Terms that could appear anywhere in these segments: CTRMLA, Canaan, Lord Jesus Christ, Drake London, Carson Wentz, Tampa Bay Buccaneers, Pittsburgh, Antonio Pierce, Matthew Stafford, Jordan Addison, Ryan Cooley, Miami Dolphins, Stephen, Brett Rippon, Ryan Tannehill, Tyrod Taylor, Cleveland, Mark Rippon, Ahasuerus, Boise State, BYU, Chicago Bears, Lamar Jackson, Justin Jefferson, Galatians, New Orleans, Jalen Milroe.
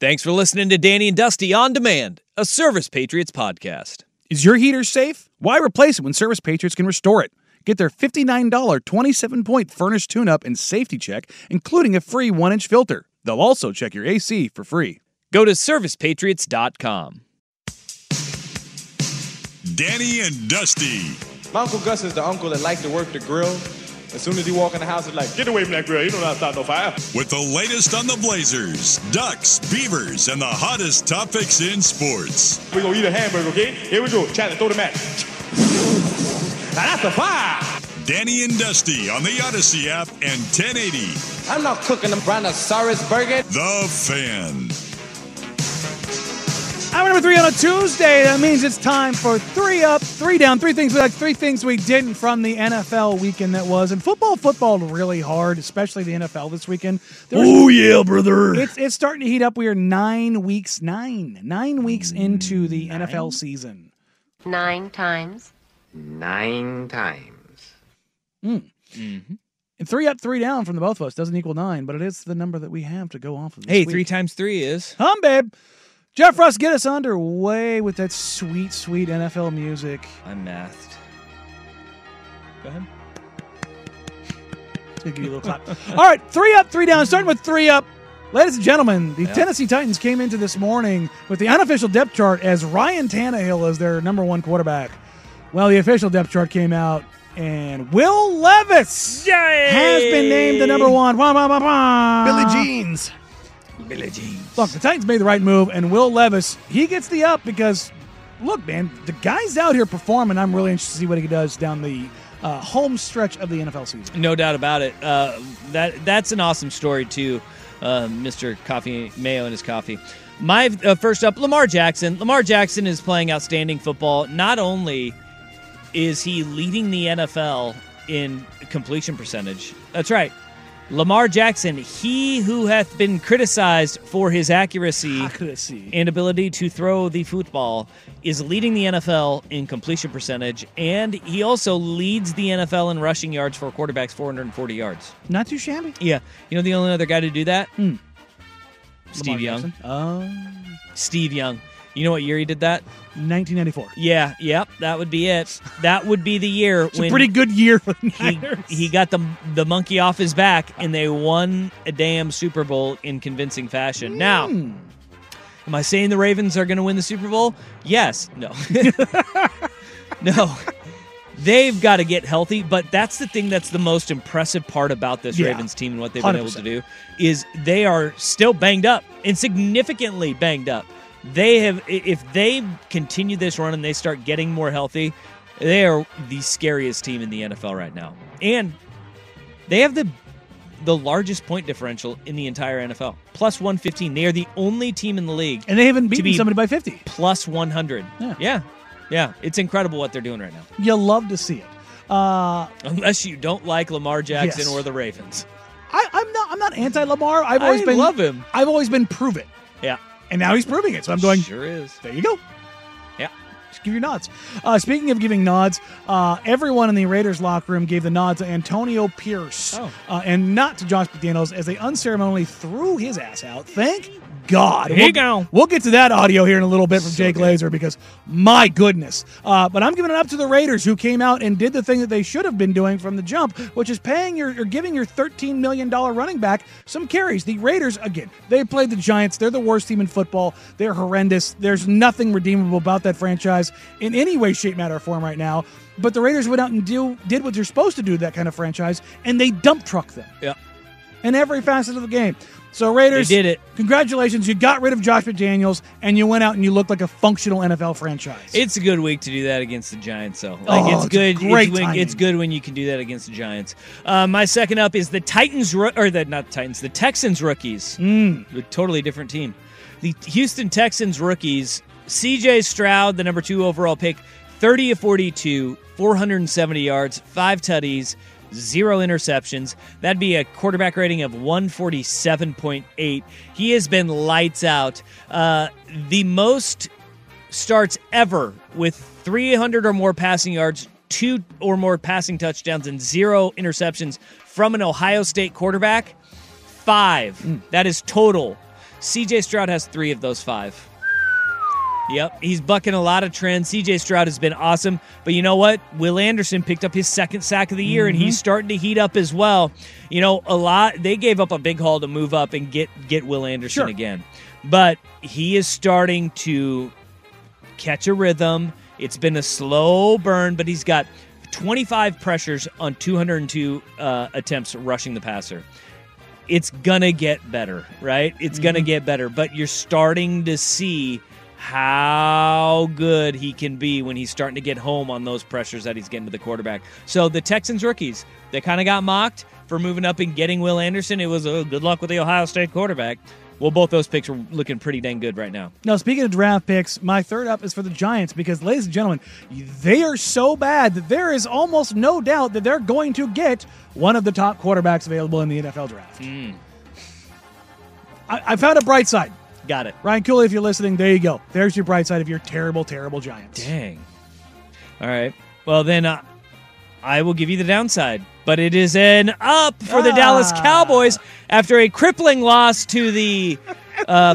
Thanks for listening to Danny and Dusty On Demand, a Service Patriots podcast. Is your heater safe? Why replace it when Service Patriots can restore it? Get their $59 27-point furnace tune-up and safety check, including a free 1-inch filter. They'll also check your AC for free. Go to servicepatriots.com. Danny and Dusty. My Uncle Gus is the uncle that likes to work the grill. As soon as you walk in the house, it's like, get away from that grill. You don't know how to start no fire. With the latest on the Blazers, Ducks, Beavers, and the hottest topics in sports. We're going to eat a hamburger, okay? Here we go. Challenge, throw the match. Now that's a fire. Danny and Dusty on the Odyssey app and 1080. I'm not cooking a brontosaurus burger. The Fan. Hour number 3 on a Tuesday. That means it's time for 3 Up, 3 Down, 3 things we like, 3 things we didn't from the NFL weekend that was. And football really hard, especially the NFL this weekend. Oh, yeah, brother. It's starting to heat up. We are 9 weeks, nine weeks into the NFL season. 9 times. Mm-hmm. And 3 Up, 3 Down from the both of us doesn't equal 9, but it is the number that we have to go off of this week. 3 times 3 is. Hum, babe. Jeff Russ, get us underway with that sweet, sweet NFL music. I'm mathed. Go ahead. It's going to give you a little clap. All right, 3 Up, 3 Down. Starting with 3 Up. Ladies and gentlemen, the Tennessee Titans came into this morning with the unofficial depth chart as Ryan Tannehill as their number 1 quarterback. Well, the official depth chart came out, and Will Levis has been named the number 1. Wah, wah, wah, wah. Billy Jeans. Look, the Titans made the right move, and Will Levis, he gets the up because, look, man, the guy's out here performing. I'm really interested to see what he does down the home stretch of the NFL season. No doubt about it. That's an awesome story, too, Mr. Coffee Mayo and his coffee. My first up, Lamar Jackson. Lamar Jackson is playing outstanding football. Not only is he leading the NFL in completion percentage. That's right. Lamar Jackson, he who hath been criticized for his accuracy and ability to throw the football, is leading the NFL in completion percentage, and he also leads the NFL in rushing yards for quarterbacks, 440 yards. Not too shabby. Yeah. You know the only other guy to do that? Steve Young. Steve Young. You know what year he did that? 1994. Yeah, yep, that would be it. That would be the year. It's a pretty good year for the Niners. He got the monkey off his back, and they won a damn Super Bowl in convincing fashion. Now, am I saying the Ravens are going to win the Super Bowl? Yes. No. No. They've got to get healthy, but that's the thing that's the most impressive part about this Ravens team and what they've 100%. Been able to do is they are still banged up and significantly banged up. They have, if they continue this run and they start getting more healthy, they are the scariest team in the NFL right now. And they have the largest point differential in the entire NFL, plus 115. They are the only team in the league. And they haven't beaten somebody by 50. Plus 100. Yeah. It's incredible what they're doing right now. You love to see it. Unless you don't like Lamar Jackson or the Ravens. I'm not anti-Lamar. I love him. I've always been prove it. Yeah. And now he's proving it, so I'm going, sure is. There you go. Yeah. Just give your nods. Speaking of giving nods, everyone in the Raiders locker room gave the nod to Antonio Pierce and not to Josh McDaniels as they unceremoniously threw his ass out. Thank God. We'll get to that audio here in a little bit from Jake Laser because, my goodness. But I'm giving it up to the Raiders, who came out and did the thing that they should have been doing from the jump, which is paying or giving your $13 million running back some carries. The Raiders, again, they played the Giants. They're the worst team in football. They're horrendous. There's nothing redeemable about that franchise in any way, shape, matter, or form right now. But the Raiders went out and did what they're supposed to do to that kind of franchise, and they dump truck them. Yeah. In every facet of the game. So, Raiders, they did it. Congratulations. You got rid of Josh McDaniels, and you went out and you looked like a functional NFL franchise. It's a good week to do that against the Giants, though. It's good when you can do that against the Giants. My second up is the Texans rookies. A totally different team. The Houston Texans rookies, CJ Stroud, the number 2 overall pick, 30 of 42, 470 yards, 5 tutties. 0 interceptions. That'd be a quarterback rating of 147.8. He has been lights out. The most starts ever with 300 or more passing yards, 2 or more passing touchdowns, and 0 interceptions from an Ohio State quarterback. 5. That is total. CJ Stroud has 3 of those 5. Yep, he's bucking a lot of trends. CJ Stroud has been awesome. But you know what? Will Anderson picked up his second sack of the year, and he's starting to heat up as well. You know, they gave up a big haul to move up and get Will Anderson again. But he is starting to catch a rhythm. It's been a slow burn, but he's got 25 pressures on 202 attempts rushing the passer. It's going to get better, right? It's going to get better. But you're starting to see how good he can be when he's starting to get home on those pressures that he's getting to the quarterback. So the Texans rookies, they kind of got mocked for moving up and getting Will Anderson. It was good luck with the Ohio State quarterback. Well, both those picks are looking pretty dang good right now. Now, speaking of draft picks, my third up is for the Giants because, ladies and gentlemen, they are so bad that there is almost no doubt that they're going to get one of the top quarterbacks available in the NFL draft. I found a bright side. Got it. Ryan Cooley, if you're listening, there you go. There's your bright side of your terrible, terrible Giants. Dang. All right. Well, then I will give you the downside. But it is an up for the Dallas Cowboys after a crippling loss to the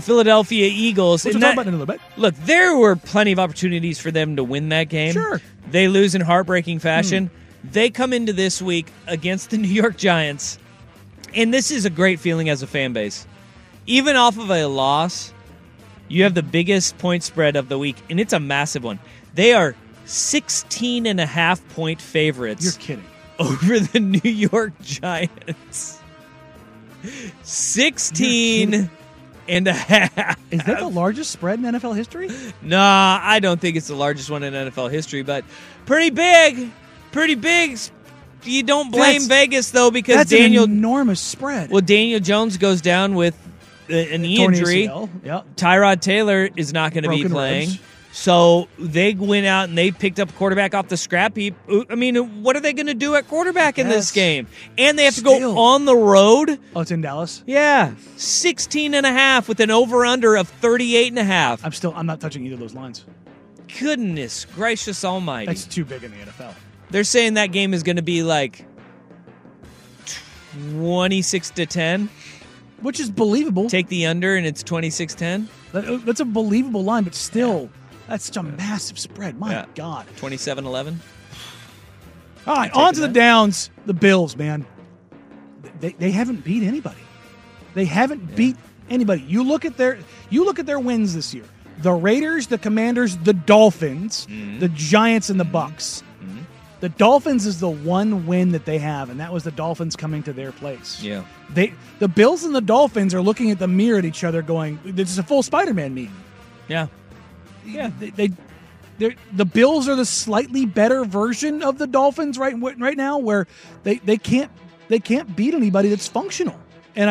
Philadelphia Eagles. We'll talk about it in a little bit. Look, there were plenty of opportunities for them to win that game. Sure. They lose in heartbreaking fashion. They come into this week against the New York Giants. And this is a great feeling as a fan base. Even off of a loss, you have the biggest point spread of the week, and it's a massive one. They are 16.5-point favorites. You're kidding. Over the New York Giants. 16.5. Is that the largest spread in NFL history? Nah, I don't think it's the largest one in NFL history, but pretty big. Pretty big. You don't blame Vegas, though, because that's an enormous spread. Well, Daniel Jones goes down with an injury. Yep. Tyrod Taylor is not going to be playing. Ribs. So they went out and they picked up quarterback off the scrap heap. I mean, what are they going to do at quarterback in this game? And they have to go on the road. Oh, it's in Dallas? Yeah. 16.5 with an over-under of 38.5. I'm not touching either of those lines. Goodness gracious almighty. That's too big in the NFL. They're saying that game is going to be like 26-10. Which is believable. Take the under, and it's 26-10. That's a believable line, but still, that's such a massive spread. My God. 27-11. All right, on to the downs. The Bills, man. They haven't beat anybody. They haven't beat anybody. You look at their wins this year. The Raiders, the Commanders, the Dolphins, the Giants, and the Bucs. The Dolphins is the one win that they have, and that was the Dolphins coming to their place. Yeah, the Bills and the Dolphins are looking at the mirror at each other going, this is a full Spider-Man meeting. Yeah. The Bills are the slightly better version of the Dolphins right now where they can't beat anybody that's functional. And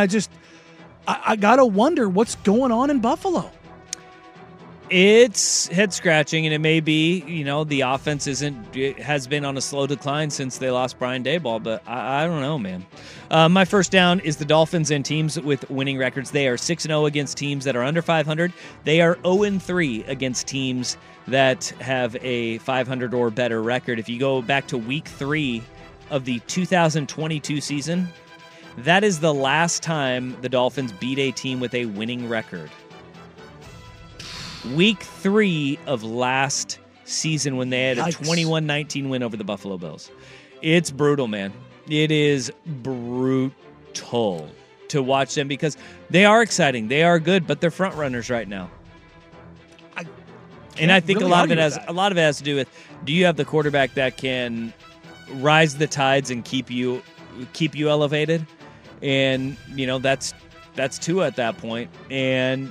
I got to wonder what's going on in Buffalo. It's head-scratching, and it may be, the offense has been on a slow decline since they lost Brian Daboll, but I don't know, man. My first down is the Dolphins and teams with winning records. They are 6-0 against teams that are under 500. They are 0-3 against teams that have a 500 or better record. If you go back to Week 3 of the 2022 season, that is the last time the Dolphins beat a team with a winning record. Week 3 of last season when they had a 21-19 win over the Buffalo Bills. It's brutal, man. It is brutal to watch them because they are exciting. They are good, but they're front runners right now. And I think a lot of it has to do with, do you have the quarterback that can rise the tides and keep you elevated? And, you know, that's Tua at that point. And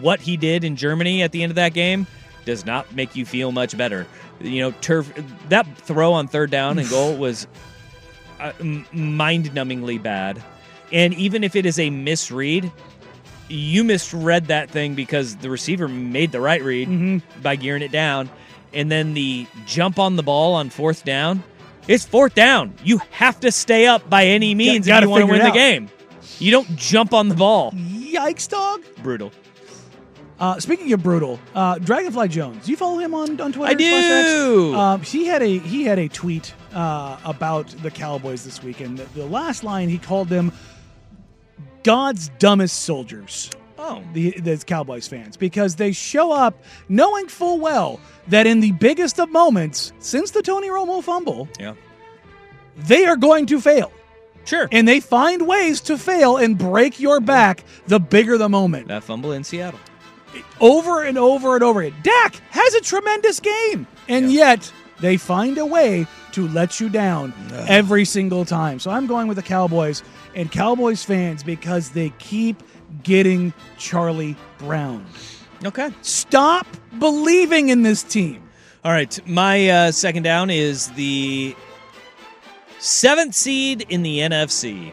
what he did in Germany at the end of that game does not make you feel much better. You know, that throw on third down and goal was mind-numbingly bad. And even if it is a misread, you misread that thing because the receiver made the right read by gearing it down. And then the jump on the ball on fourth down. It's fourth down. You have to stay up by any means if you want to win the game. You don't jump on the ball. Yikes, dog. Brutal. Speaking of brutal, Dragonfly Jones. Do you follow him on Twitter? I do. He had a tweet about the Cowboys this weekend. The last line, he called them God's dumbest soldiers. Oh, the Cowboys fans, because they show up knowing full well that in the biggest of moments since the Tony Romo fumble, they are going to fail. Sure. And they find ways to fail and break your back the bigger the moment. That fumble in Seattle. Over and over and over again. Dak has a tremendous game, and yet they find a way to let you down every single time. So I'm going with the Cowboys and Cowboys fans because they keep getting Charlie Brown. Okay. Stop believing in this team. All right. My second down is the 7th seed in the NFC.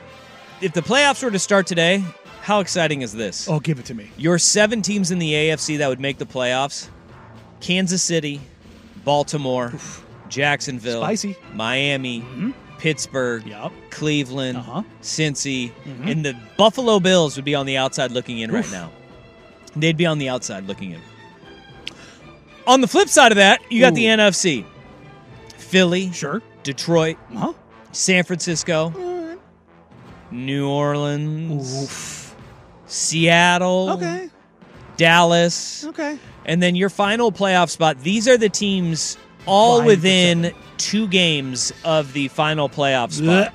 If the playoffs were to start today, how exciting is this? Oh, give it to me. Your 7 teams in the AFC that would make the playoffs: Kansas City, Baltimore, Jacksonville, spicy, Miami, Pittsburgh, Cleveland, Cincy, and the Buffalo Bills would be on the outside looking in right now. They'd be on the outside looking in. On the flip side of that, you got the NFC. Philly, Detroit, San Francisco, New Orleans, Seattle, Dallas, and then your final playoff spot. These are the teams all 5%. Within 2 games of the final playoff spot.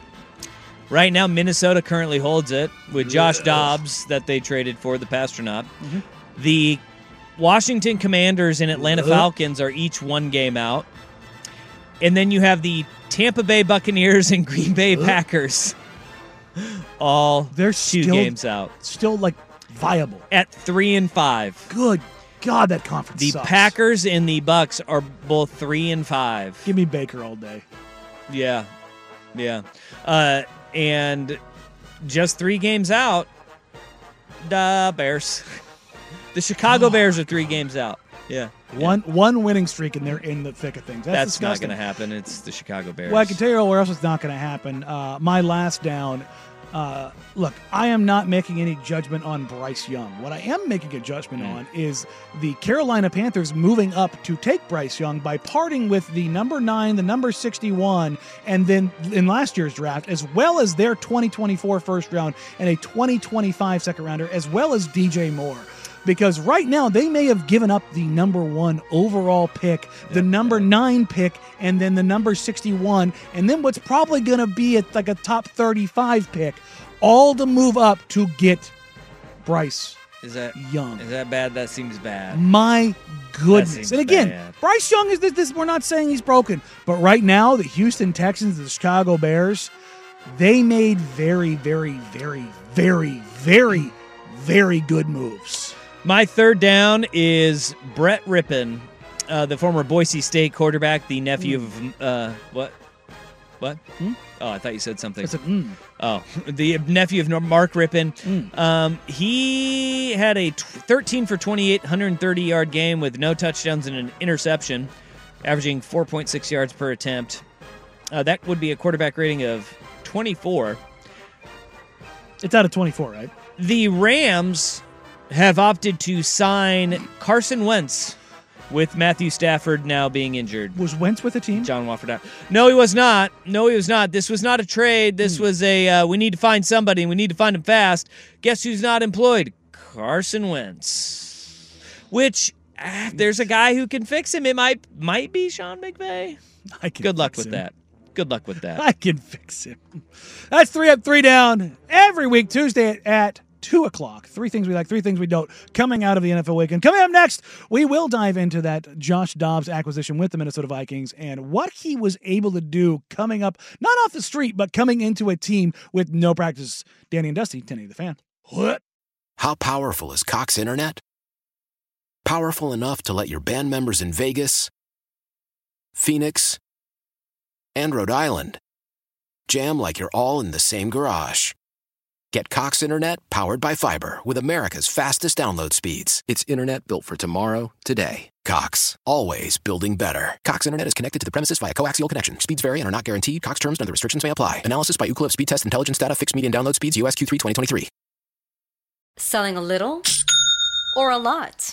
Right now, Minnesota currently holds it with Josh Dobbs that they traded for, the Pastronaut. The Washington Commanders and Atlanta Falcons are each 1 game out. And then you have the Tampa Bay Buccaneers and Green Bay Packers all 2 games out. Still, like, viable. At 3-5. Good God, that conference sucks. The Packers and the Bucks are both 3-5. Give me Baker all day. Yeah. Yeah. And just 3 games out, the Bears. The Chicago Bears are 3 games out. Yeah. One winning streak, and they're in the thick of things. That's not going to happen. It's the Chicago Bears. Well, I can tell you where else it's not going to happen. My last down. Look, I am not making any judgment on Bryce Young. What I am making a judgment on is the Carolina Panthers moving up to take Bryce Young by parting with the number 9, the number 61, and then in last year's draft, as well as their 2024 first round and a 2025 second rounder, as well as DJ Moore. Because right now, they may have given up the number 1 overall pick, the number 9 pick, and then the number 61, and then what's probably going to be at like a top 35 pick, all to move up to get Bryce Young. Is that bad? That seems bad. My goodness. And again, Bryce Young, is this. We're not saying he's broken, but right now, the Houston Texans, the Chicago Bears, they made very, very, very, very, very, very good moves. My third down is Brett Rippon, the former Boise State quarterback, the nephew of what? What? Oh, I thought you said something. I said, Oh, the nephew of Mark Rippon. He had a 13 for 28, 130-yard game with no touchdowns and an interception, averaging 4.6 yards per attempt. That would be a quarterback rating of 24. It's out of 24, right? The Rams have opted to sign Carson Wentz, with Matthew Stafford now being injured. Was Wentz with the team? John Wofford out. No, he was not. This was not a trade. This was a, we need to find somebody, and we need to find him fast. Guess who's not employed? Carson Wentz. Which There's a guy who can fix him. It might be Sean McVay. Good luck with that. I can fix him. That's 3 Up, 3 Down every week, Tuesday at 2 o'clock. 3 things we like, 3 things we don't, coming out of the NFL weekend. Coming up next, we will dive into that Josh Dobbs acquisition with the Minnesota Vikings and what he was able to do coming up, not off the street, but coming into a team with no practice. Danny and Dusty, 1080 The Fan. What? How powerful is Cox Internet? Powerful enough to let your band members in Vegas, Phoenix, and Rhode Island jam like you're all in the same garage. Get Cox Internet powered by fiber with America's fastest download speeds. It's internet built for tomorrow, today. Cox, always building better. Cox Internet is connected to the premises via coaxial connection. Speeds vary and are not guaranteed. Cox terms and other restrictions may apply. Analysis by Ookla Speedtest Intelligence data. Fixed median download speeds. US Q3 2023. Selling a little or a lot?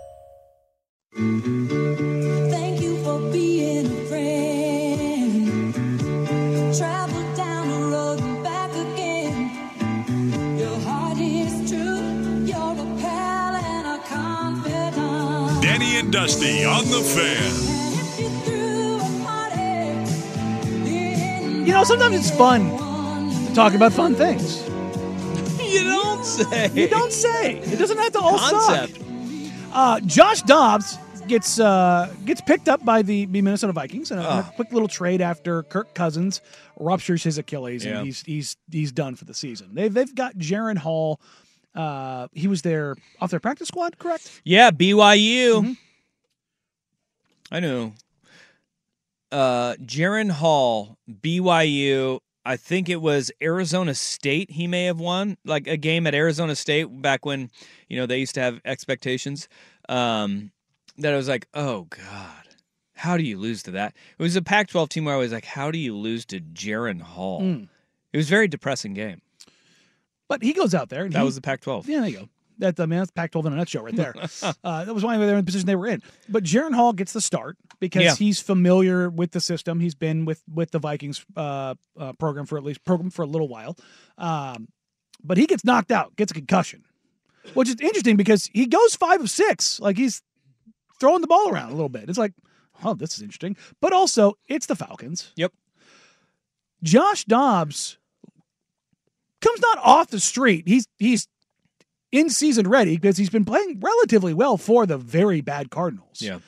Thank you for being a friend. Travel down the road and back again. Your heart is true. You're a pal and a confidant. Danny and Dusty on The Fan. You know, sometimes it's fun to talk about fun things. You don't say. You don't say. It doesn't have to all concept. Suck. Josh Dobbs gets picked up by the Minnesota Vikings in a quick little trade after Kirk Cousins ruptures his Achilles, and he's done for the season. They've got Jaren Hall. He was there off their practice squad, correct? Yeah, BYU. Mm-hmm. I know. Jaren Hall, BYU. I think it was Arizona State he may have won, like a game at Arizona State back when, you know, they used to have expectations. That I was like, oh, God, how do you lose to that? It was a Pac-12 team where I was like, how do you lose to Jaren Hall? It was a very depressing game. But he goes out there. And that was the Pac-12. Yeah, there you go. That's Pac-12 in a nutshell right there. That was why they were in the position they were in. But Jaren Hall gets the start because he's familiar with the system. He's been with the Vikings program for a little while. But he gets knocked out, gets a concussion, which is interesting because he goes 5 of 6. Like, he's throwing the ball around a little bit. It's like, oh, this is interesting. But also, it's the Falcons. Yep. Josh Dobbs comes not off the street. He's in season ready because he's been playing relatively well for the very bad Cardinals. Yeah.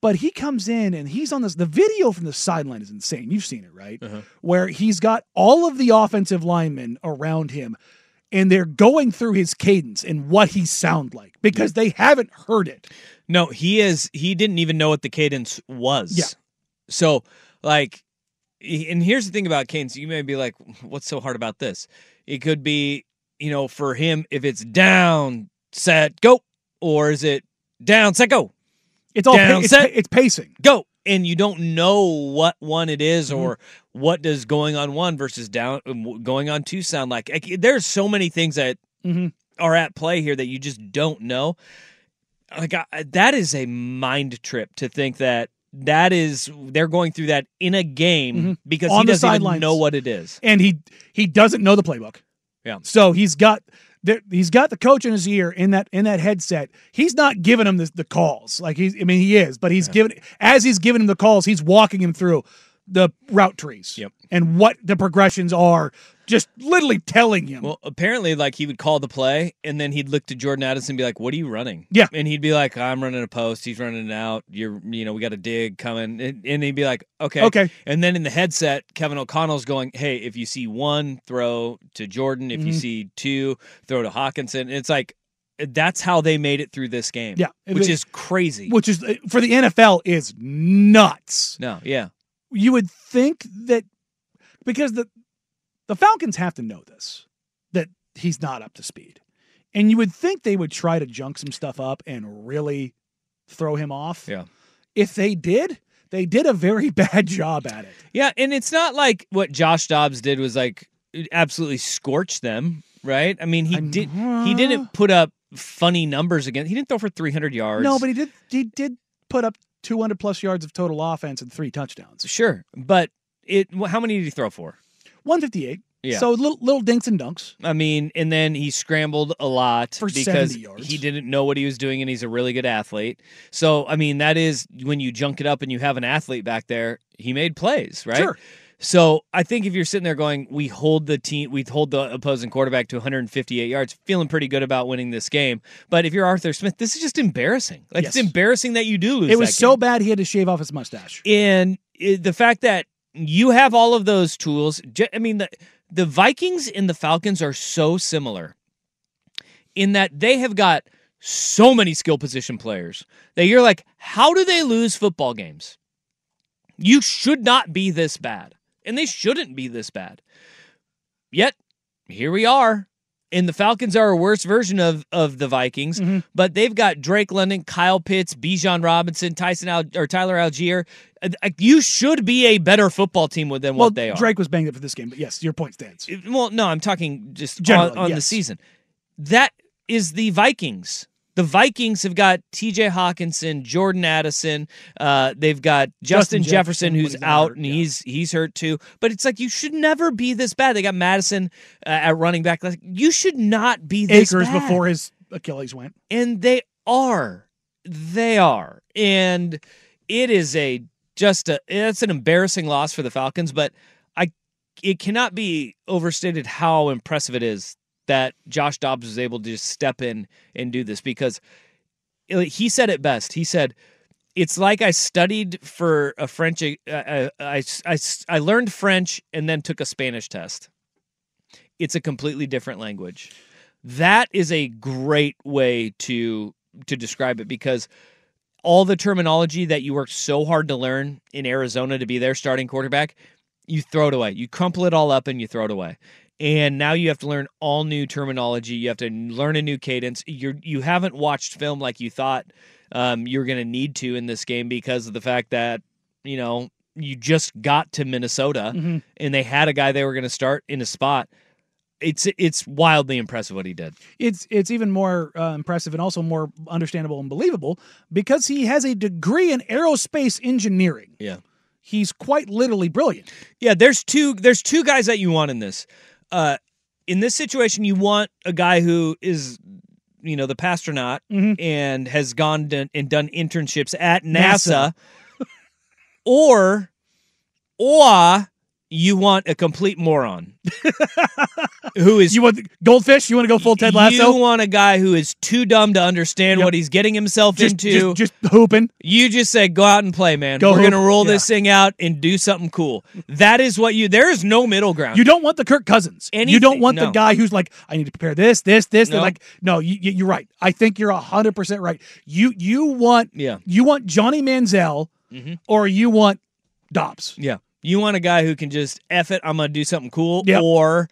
But he comes in and he's on this. The video from the sideline is insane. You've seen it, right? Uh-huh. Where he's got all of the offensive linemen around him and they're going through his cadence and what he sound like because they haven't heard it. No, he didn't even know what the cadence was. Yeah. So, like, And here's the thing about Kane. So you may be like, what's so hard about this? It could be, you know, for him, if it's down, set, go. Or is it down, set, go? It's all down, set, it's pacing. Go. And you don't know what one it is, mm-hmm. or what does going on one versus down going on two sound like. There's so many things that mm-hmm. are at play here that you just don't know. Like that is a mind trip to think that they're going through that in a game, mm-hmm. because on he doesn't even know what it is, and he doesn't know the playbook. Yeah, so he's got the coach in his ear in that headset. He's not giving him the calls. Like he is, but he's giving as he's giving him the calls, he's walking him through the route trees, yep. and what the progressions are, just literally telling him. Well, apparently, like, he would call the play, and then he'd look to Jordan Addison and be like, what are you running? Yeah. And he'd be like, I'm running a post, he's running it out, we got a dig coming. And he'd be like, okay. And then in the headset, Kevin O'Connell's going, hey, if you see one, throw to Jordan. If mm-hmm. you see two, throw to Hawkinson. And it's like, that's how they made it through this game. Yeah. Which is crazy. Which is, for the NFL, is nuts. No, yeah. You would think that, because the Falcons have to know this, that he's not up to speed. And you would think they would try to junk some stuff up and really throw him off. Yeah. If they did, a very bad job at it. Yeah, and it's not like what Josh Dobbs did was like absolutely scorched them, right? I mean, he didn't put up funny numbers again. He didn't throw for 300 yards. No, but he did put up 200 plus yards of total offense and 3 touchdowns. Sure, but how many did he throw for? 158. Yeah. So little dinks and dunks. I mean, and then he scrambled a lot for because 70 yards. He didn't know what he was doing, and he's a really good athlete. So, I mean, that is when you junk it up and you have an athlete back there, he made plays, right? Sure. So I think if you're sitting there going, we hold the opposing quarterback to 158 yards, feeling pretty good about winning this game. But if you're Arthur Smith, this is just embarrassing. Like, yes. It's embarrassing that you do lose. It was so bad he had to shave off his mustache. And the fact that you have all of those tools. I mean, the Vikings and the Falcons are so similar in that they have got so many skill position players that you're like, how do they lose football games? You should not be this bad. And they shouldn't be this bad. Yet, here we are. And the Falcons are a worse version of the Vikings. Mm-hmm. But they've got Drake London, Kyle Pitts, Bijan Robinson, Tyler Algier. You should be a better football team than what they are. Drake was banged up for this game, but yes, your point stands. Well, no, I'm talking just generally, on the season. That is the Vikings. The Vikings have got T.J. Hawkinson, Jordan Addison. They've got Justin Jefferson, who's out, hurt, and he's hurt too. But it's like, you should never be this bad. They got Madison at running back. Like, you should not be this bad. Akers before his Achilles went. And they are. They are. And it is it's an embarrassing loss for the Falcons, but it cannot be overstated how impressive it is that Josh Dobbs was able to just step in and do this, because he said it best. He said, it's like I studied for a French. I learned French and then took a Spanish test. It's a completely different language. That is a great way to describe it, because all the terminology that you worked so hard to learn in Arizona to be their starting quarterback, you throw it away. You crumple it all up and you throw it away. And now you have to learn all new terminology. You have to learn a new cadence. You haven't watched film like you thought you were going to need to in this game, because of the fact that, you know, you just got to Minnesota, mm-hmm. and they had a guy they were going to start in a spot. It's wildly impressive what he did. It's even more impressive, and also more understandable and believable, because he has a degree in aerospace engineering. Yeah, he's quite literally brilliant. Yeah, there's two guys that you want in this. In this situation, you want a guy who is, you know, the pastronaut, mm-hmm. and has done internships at NASA. or you want a complete moron who is. You want the goldfish? You want to go full Ted Lasso? You want a guy who is too dumb to understand what he's getting himself into. Just hooping. You just say, go out and play, man. We're going to roll this thing out and do something cool. That is what there is no middle ground. You don't want the Kirk Cousins. You don't want the guy who's like, I need to prepare this. Nope. They're like, no, you're right. I think you're 100% right. You want Johnny Manziel, mm-hmm. or you want Dobbs. Yeah. You want a guy who can just F it, I'm going to do something cool, or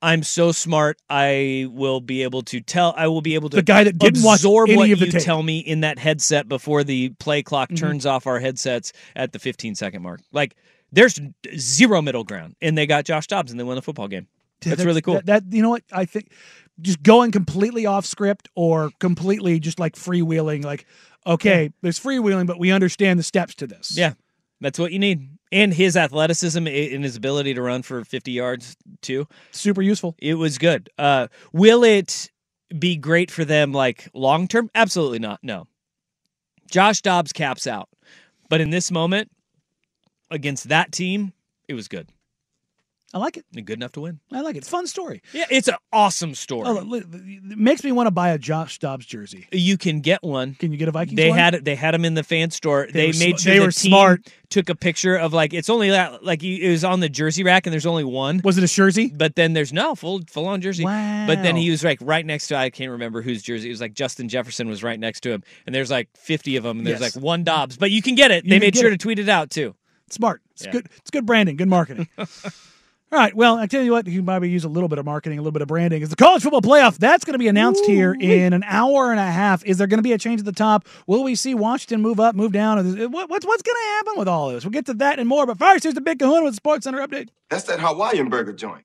I'm so smart I will be able to tell. I will be able to the guy that didn't absorb watch any what of the you tape. Tell me in that headset before the play clock turns off our headsets at the 15-second mark. Like, there's zero middle ground, and they got Josh Dobbs, and they won the football game. That's really cool. That you know what I think. Just going completely off script or completely just like freewheeling. Like, okay, there's freewheeling, but we understand the steps to this. Yeah, that's what you need. And his athleticism and his ability to run for 50 yards, too. Super useful. It was good. Will it be great for them, like, long-term? Absolutely not, no. Josh Dobbs caps out. But in this moment, against that team, it was good. I like it. Good enough to win. I like it. It's a fun story. Yeah, it's an awesome story. Oh, it makes me want to buy a Josh Dobbs jersey. You can get one. Can you get a Vikings one? They had them in the fan store. They made sure the team took a picture of, like, it's only that, like, it was on the jersey rack and there's only one. Was it a jersey? But then there's no full-on jersey. Wow. But then he was, like, right next to, I can't remember whose jersey. It was, like, Justin Jefferson was right next to him. And there's, like, 50 of them. And there's, like, one Dobbs. But you can get it. They made sure to tweet it out, too. Smart. It's good. It's good branding. Good marketing. All right, well, I tell you what, you can probably use a little bit of marketing, a little bit of branding. It's the college football playoff. That's going to be announced here in an hour and a half. Is there going to be a change at the top? Will we see Washington move up, move down? What's going to happen with all this? We'll get to that and more. But first, here's the Big Kahuna with the Sports Center update. That's that Hawaiian burger joint.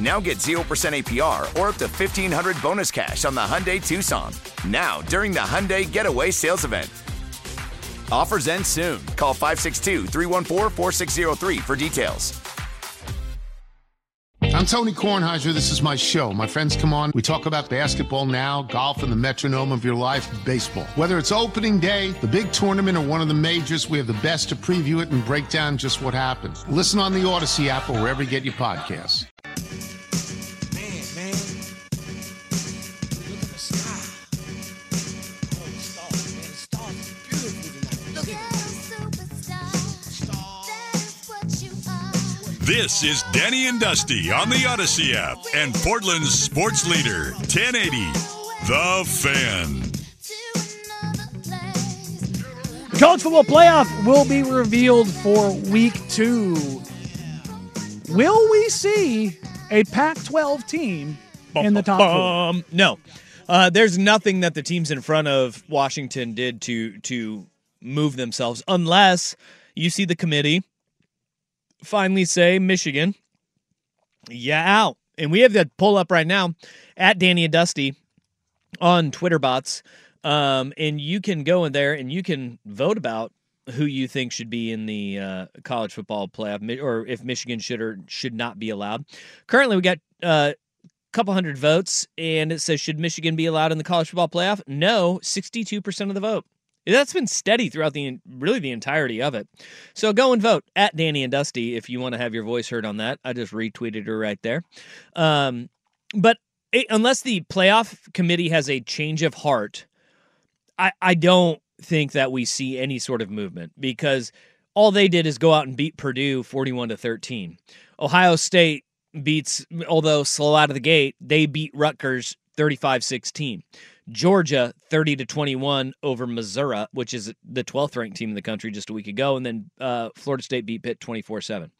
Now get 0% APR or up to $1,500 bonus cash on the Hyundai Tucson. Now, during the Hyundai Getaway Sales Event. Offers end soon. Call 562-314-4603 for details. I'm Tony Kornheiser. This is my show. My friends come on. We talk about basketball now, golf, and the metronome of your life, baseball. Whether it's opening day, the big tournament, or one of the majors, we have the best to preview it and break down just what happened. Listen on the Odyssey app or wherever you get your podcasts. This is Danny and Dusty on the Odyssey app and Portland's sports leader, 1080, The Fan. College football playoff will be revealed for week 2. Will we see a Pac-12 team in the top 4? No. There's nothing that the teams in front of Washington did to move themselves, unless you see the committee finally say Michigan, out. And we have that poll up right now at Danny and Dusty on Twitter bots. And you can go in there and you can vote about who you think should be in the college football playoff, or if Michigan should or should not be allowed. Currently, we got couple hundred votes, and it says, should Michigan be allowed in the college football playoff? No, 62% of the vote. That's been steady throughout the entirety of it. So go and vote at Danny and Dusty if you want to have your voice heard on that. I just retweeted her right there. But unless the playoff committee has a change of heart, I don't think that we see any sort of movement, because all they did is go out and beat Purdue 41-13. Ohio State beats, although slow out of the gate, they beat Rutgers 35-16. Georgia 30-21 over Missouri, which is the 12th ranked team in the country just a week ago, and then Florida State beat Pitt 24-7.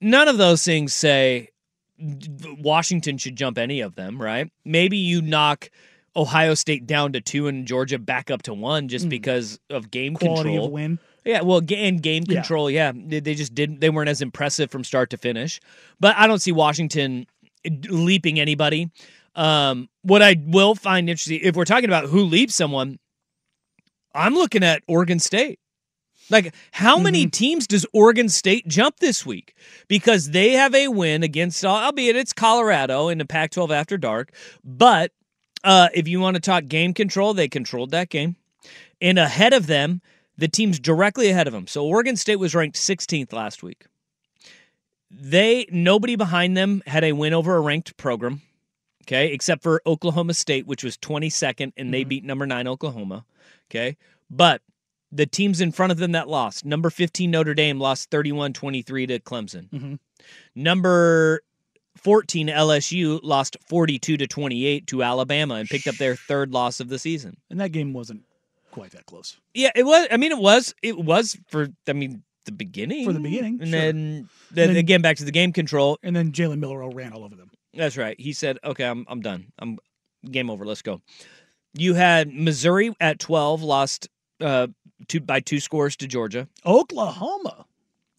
None of those things say Washington should jump any of them, right? Maybe you knock Ohio State down to 2 and Georgia back up to 1 just because of game quality control. Of win. Yeah, well, and game control, They just didn't. They weren't as impressive from start to finish. But I don't see Washington leaping anybody. What I will find interesting, if we're talking about who leaps someone, I'm looking at Oregon State. Like, how many teams does Oregon State jump this week? Because they have a win against, albeit it's Colorado in the Pac-12 after dark. But if you want to talk game control, they controlled that game. And ahead of them, the teams directly ahead of them. So Oregon State was ranked 16th last week. Nobody behind them had a win over a ranked program, okay, except for Oklahoma State, which was 22nd, and they beat number 9 Oklahoma, okay? But the teams in front of them that lost, number 15 Notre Dame lost 31-23 to Clemson. Number 14 LSU lost 42-28 to Alabama and picked up their third loss of the season. And that game wasn't quite that close. Yeah, it was. I mean, it was for, I mean, the beginning. For the beginning, and sure. Then again, back to the game control. And then Jalen Milroe ran all over them. That's right. He said, okay, I'm done. I'm game over. Let's go. You had Missouri at 12, lost by 2 scores to Georgia. Oklahoma.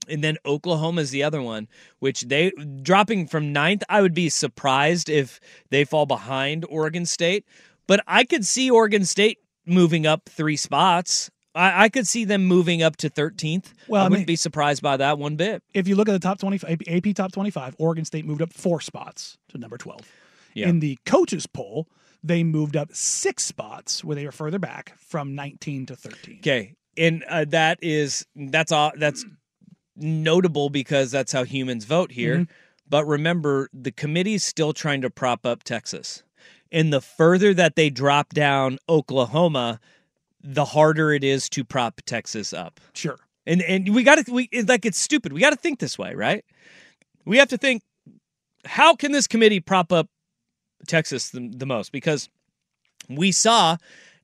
And then Oklahoma's the other one, which they dropping from 9th. I would be surprised if they fall behind Oregon State, but I could see Oregon State moving up 3 spots. I could see them moving up to 13th. Well, I wouldn't be surprised by that one bit. If you look at the top 25, AP top 25, Oregon State moved up 4 spots to number 12. Yeah. In the coaches poll, they moved up 6 spots where they were further back from 19 to 13. Okay, and that's notable because that's how humans vote here. But remember, the committee's still trying to prop up Texas. And the further that they drop down Oklahoma, the harder it is to prop Texas up. Sure. And it's stupid. We got to think this way, right? We have to think, how can this committee prop up Texas the most? Because we saw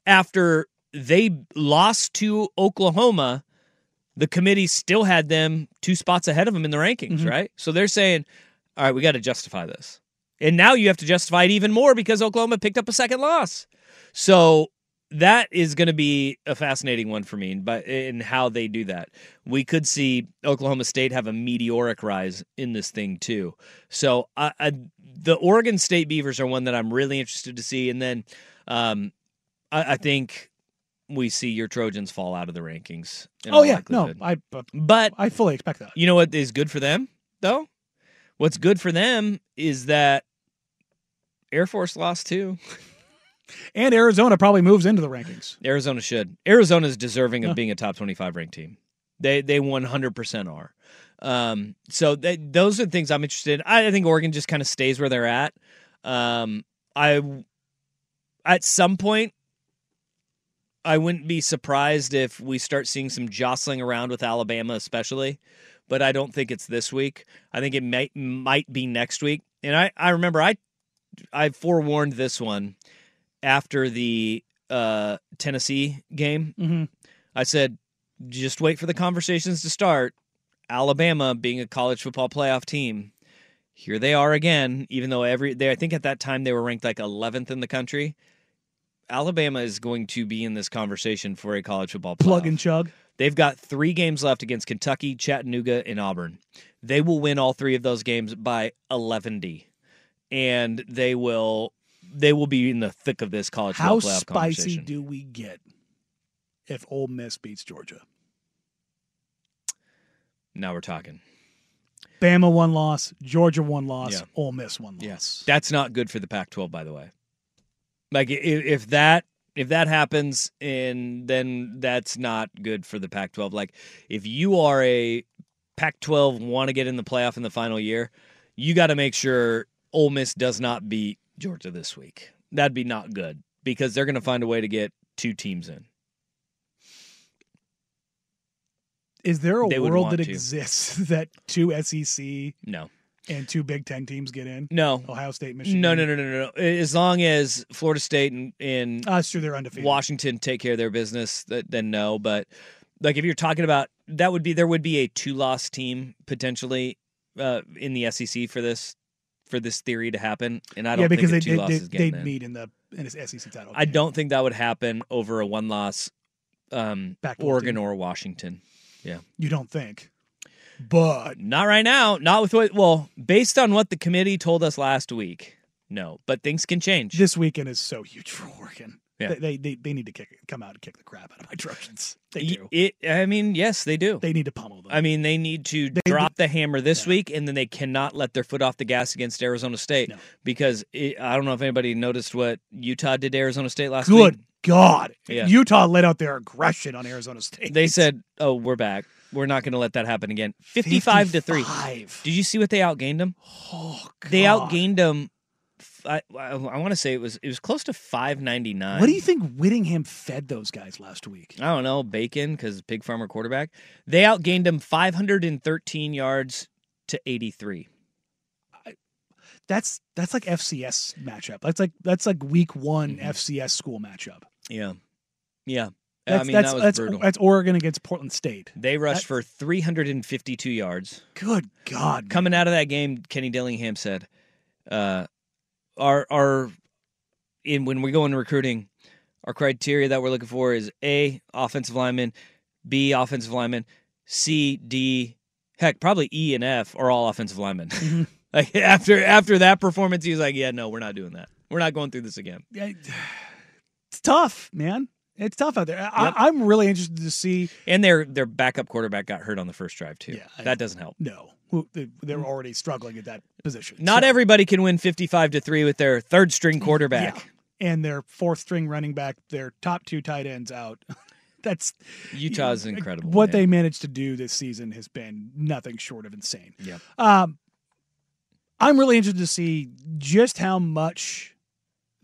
after they lost to Oklahoma, the committee still had them 2 spots ahead of them in the rankings, right? So they're saying, all right, we got to justify this. And now you have to justify it even more because Oklahoma picked up a second loss. So that is going to be a fascinating one for me, but in how they do that. We could see Oklahoma State have a meteoric rise in this thing too. So the Oregon State Beavers are one that I'm really interested to see. And then I think we see your Trojans fall out of the rankings. Oh yeah, no, but I fully expect that. You know what is good for them though? What's good for them is that Air Force lost too. And Arizona probably moves into the rankings. Arizona should. Arizona's deserving of being a top 25 ranked team. They 100% are. So those are the things I'm interested in. I think Oregon just kind of stays where they're at. At some point, I wouldn't be surprised if we start seeing some jostling around with Alabama especially, but I don't think it's this week. I think it might be next week. And I remember I forewarned this one. After the Tennessee game, I said, just wait for the conversations to start. Alabama being a college football playoff team, here they are again, even though I think at that time they were ranked like 11th in the country. Alabama is going to be in this conversation for a college football playoff. Plug and chug. They've got 3 games left against Kentucky, Chattanooga, and Auburn. They will win all 3 of those games by 11D, and they will be in the thick of this college football playoff conversation. How spicy do we get if Ole Miss beats Georgia? Now we're talking. Bama 1 loss, Georgia 1 loss, Ole Miss 1 loss. Yes, that's not good for the Pac-12, by the way. Like if that happens, and then that's not good for the Pac-12. Like if you are a Pac-12 want to get in the playoff in the final year, you got to make sure Ole Miss does not beat Georgia this week. That'd be not good because they're going to find a way to get 2 teams in. Is there a world that exists that 2 SEC and 2 Big Ten teams get in? No. Ohio State, Michigan. No. As long as Florida State and they're undefeated. Washington take care of their business, then no. But like if you're talking about that, there would be a 2-loss team potentially in the SEC for this theory to happen, and I don't think the 2 losses get in. They'd meet in the SEC title. I don't think that would happen over a 1-loss Oregon or Washington. Yeah. You don't think? But not right now. Not with based on what the committee told us last week, no. But things can change. This weekend is so huge for Oregon. Yeah. They need to come out and kick the crap out of my Trojans. They do. Yes, they do. They need to pummel them. I mean, they need to drop the hammer this week, and then they cannot let their foot off the gas against Arizona State because I don't know if anybody noticed what Utah did to Arizona State last week. Good God. Yeah. Utah let out their aggression on Arizona State. They said, oh, we're back. We're not going to let that happen again. 55-3. Did you see what they outgained them? Oh, God. They outgained them. I want to say it was close to 599. What do you think Whittingham fed those guys last week? I don't know, bacon, because pig farmer quarterback. They outgained him 513 yards to 83. That's like FCS matchup. That's like week one FCS school matchup. Yeah, yeah. That was brutal. That's Oregon against Portland State. They rushed for 352 yards. Good God! Coming out of that game, Kenny Dillingham said, when we go into recruiting, our criteria that we're looking for is A, offensive linemen, B, offensive linemen, C, D, heck, probably E and F are all offensive linemen. Mm-hmm. Like after that performance, he was like, yeah, no, we're not doing that. We're not going through this again. It's tough, man. It's tough out there. I'm really interested to see. And their backup quarterback got hurt on the first drive, too. Yeah, that doesn't help. No. They're already struggling at that position. Not everybody can win 55-3 with their third-string quarterback. Yeah. And their fourth-string running back, their top two tight ends out. That's Utah's incredible. What they managed to do this season has been nothing short of insane. Yeah. I'm really interested to see just how much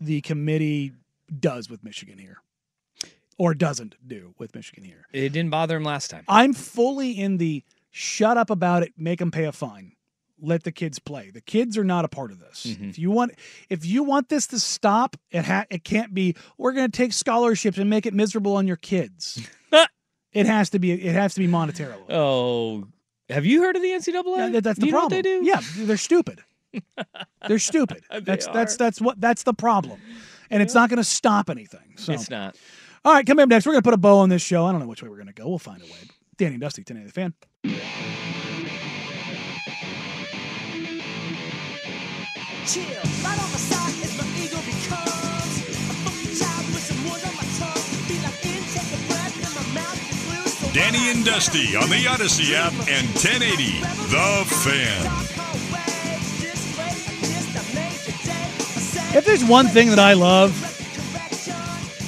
the committee does with Michigan here. Or doesn't do with Michigan here. It didn't bother him last time. I'm fully in the shut up about it, make them pay a fine. Let the kids play. The kids are not a part of this. Mm-hmm. If you want this to stop, it can't be, we're going to take scholarships and make it miserable on your kids. It has to be monetarily. Oh, have you heard of the NCAA? No, that's the problem. Know what they do? Yeah, they're stupid. They're stupid. That's the problem. And it's not going to stop anything. So. It's not. All right, coming up next, we're going to put a bow on this show. I don't know which way we're going to go. We'll find a way. Danny and Dusty, 1080 The Fan. Chill. Right on my side as my ego becomes a fucking child with some wood on my tongue. Be like intake a breath and my mouth is loose. So Danny and Dusty on the Odyssey app and 1080 The Fan. If there's one thing that I love,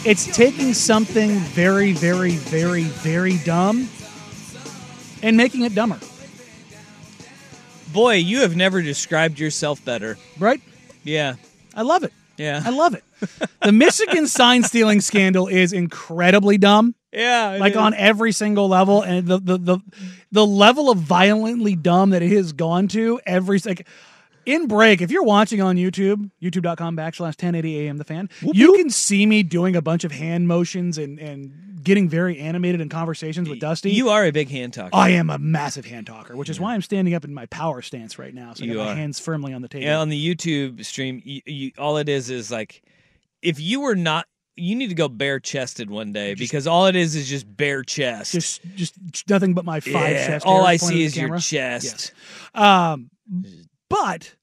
it's taking something very, very, very, very dumb and making it dumber. Boy, you have never described yourself better. Right? Yeah. I love it. Yeah. I love it. The Michigan sign stealing scandal is incredibly dumb. Yeah. Like on every single level. And the level of violently dumb that it has gone to every second. In break, if you're watching on YouTube, youtube.com/1080am, the fan, you can see me doing a bunch of hand motions and getting very animated in conversations with Dusty. You are a big hand talker. I am a massive hand talker, which is why I'm standing up in my power stance right now. So I got my hands firmly on the table. Yeah, on the YouTube stream, all it is like, if you were not, you need to go bare-chested one day because all it is just bare chest. Just nothing but my five chest. All I see is your chest. Yes. But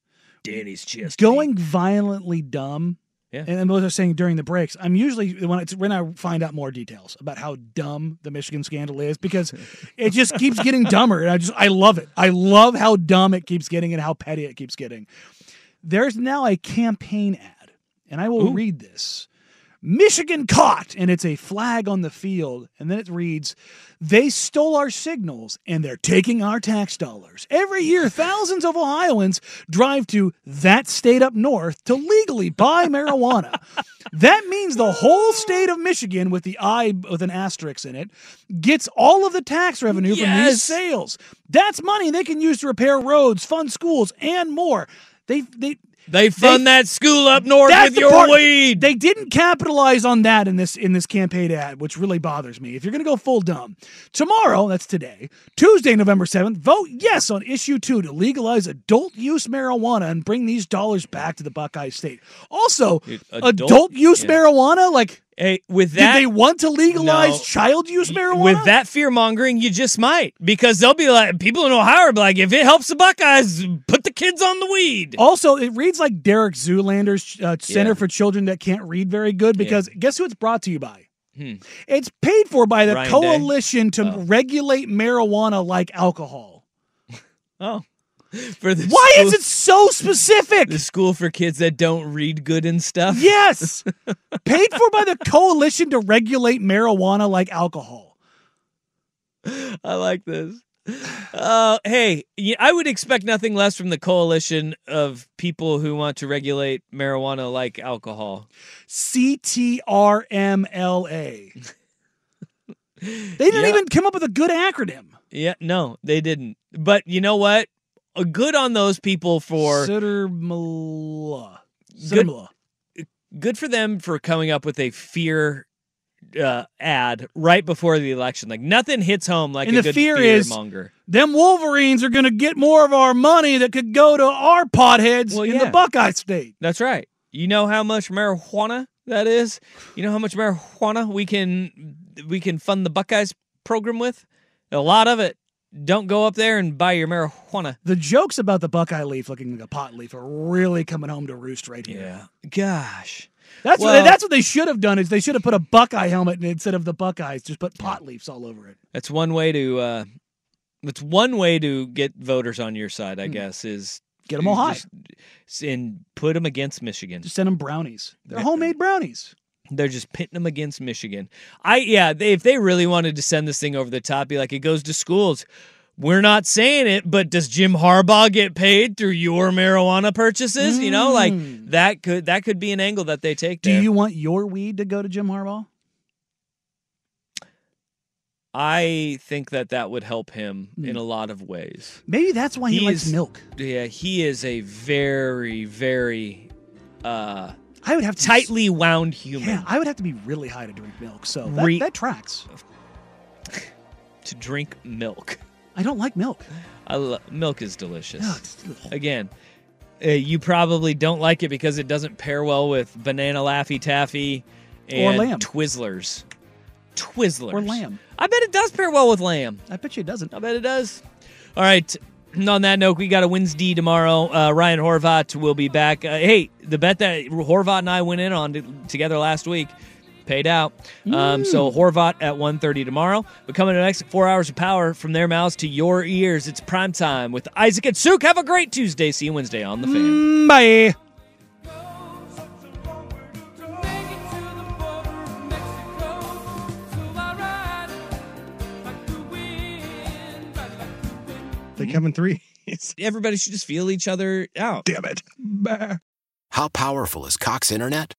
Danny's chest going violently dumb, and those are saying during the breaks. I'm usually when I find out more details about how dumb the Michigan scandal is because it just keeps getting dumber, and I love it. I love how dumb it keeps getting and how petty it keeps getting. There's now a campaign ad, and I will read this. Michigan caught, and it's a flag on the field, and then it reads, they stole our signals, and they're taking our tax dollars. Every year, thousands of Ohioans drive to that state up north to legally buy marijuana. That means the whole state of Michigan, with the I with an asterisk in it, gets all of the tax revenue from these sales. That's money they can use to repair roads, fund schools, and more. They fund that school up north with your weed. They didn't capitalize on that in this campaign ad, which really bothers me. If you're going to go full dumb. Tomorrow, that's today, Tuesday, November 7th, vote yes on Issue 2 to legalize adult-use marijuana and bring these dollars back to the Buckeye State. Also, adult use marijuana? Like Hey, with that, did they want to legalize child use marijuana? With that fear mongering, you just might, because they'll be like, people in Ohio are like, if it helps the Buckeyes, put the kids on the weed. Also, it reads like Derek Zoolander's Center for Children that Can't Read Very Good, because guess who it's brought to you by? It's paid for by the Ryan Coalition Day? to regulate marijuana like alcohol. For the Why is it so specific? The school for kids that don't read good and stuff? Yes. Paid for by the Coalition to regulate marijuana like alcohol. I like this. Hey, I would expect nothing less from the Coalition of people who want to regulate marijuana like alcohol. CTRMLA. They didn't even come up with a good acronym. Yeah, no, they didn't. But you know what? Good on those people for... Good for them for coming up with a fear ad right before the election. Like, nothing hits home like and a good fear monger. Them Wolverines are going to get more of our money that could go to our potheads in the Buckeye State. That's right. You know how much marijuana that is? You know how much marijuana we can fund the Buckeyes program with? A lot of it. Don't go up there and buy your marijuana. The jokes about the Buckeye leaf looking like a pot leaf are really coming home to roost right here. Yeah. Gosh. That's what they should have done, is they should have put a Buckeye helmet instead of the Buckeyes. Just put pot leaves all over it. That's one way to get voters on your side, I guess, is get them all high. And put them against Michigan. Just send them brownies. They're homemade brownies. They're just pitting them against Michigan. If they really wanted to send this thing over the top, be like, it goes to schools. We're not saying it, but does Jim Harbaugh get paid through your marijuana purchases? You know, like that could be an angle that they take. Do you want your weed to go to Jim Harbaugh? I think that would help him in a lot of ways. Maybe that's why he likes milk. Yeah, he is a very, very... I would have to tightly wound human. Yeah, I would have to be really high to drink milk, so that tracks. To drink milk. I don't like milk. Milk is delicious. No, again, you probably don't like it because it doesn't pair well with banana Laffy Taffy and or lamb. Twizzlers. Or lamb. I bet it does pair well with lamb. I bet you it doesn't. I bet it does. All right. On that note, we got a Wednesday tomorrow. Ryan Horvat will be back. Hey, the bet that Horvat and I went in on together last week paid out. So Horvat at 1:30 tomorrow. But coming to the next 4 hours of power from their mouths to your ears, it's prime time with Isaac and Souk. Have a great Tuesday. See you Wednesday on The Fan. Bye. They come in threes. Everybody should just feel each other out. Damn it. Bah. How powerful is Cox Internet?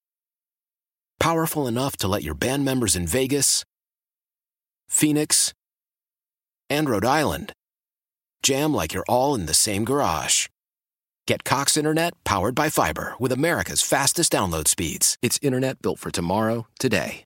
Powerful enough to let your band members in Vegas, Phoenix, and Rhode Island jam like you're all in the same garage. Get Cox Internet powered by fiber with America's fastest download speeds. It's internet built for tomorrow, today.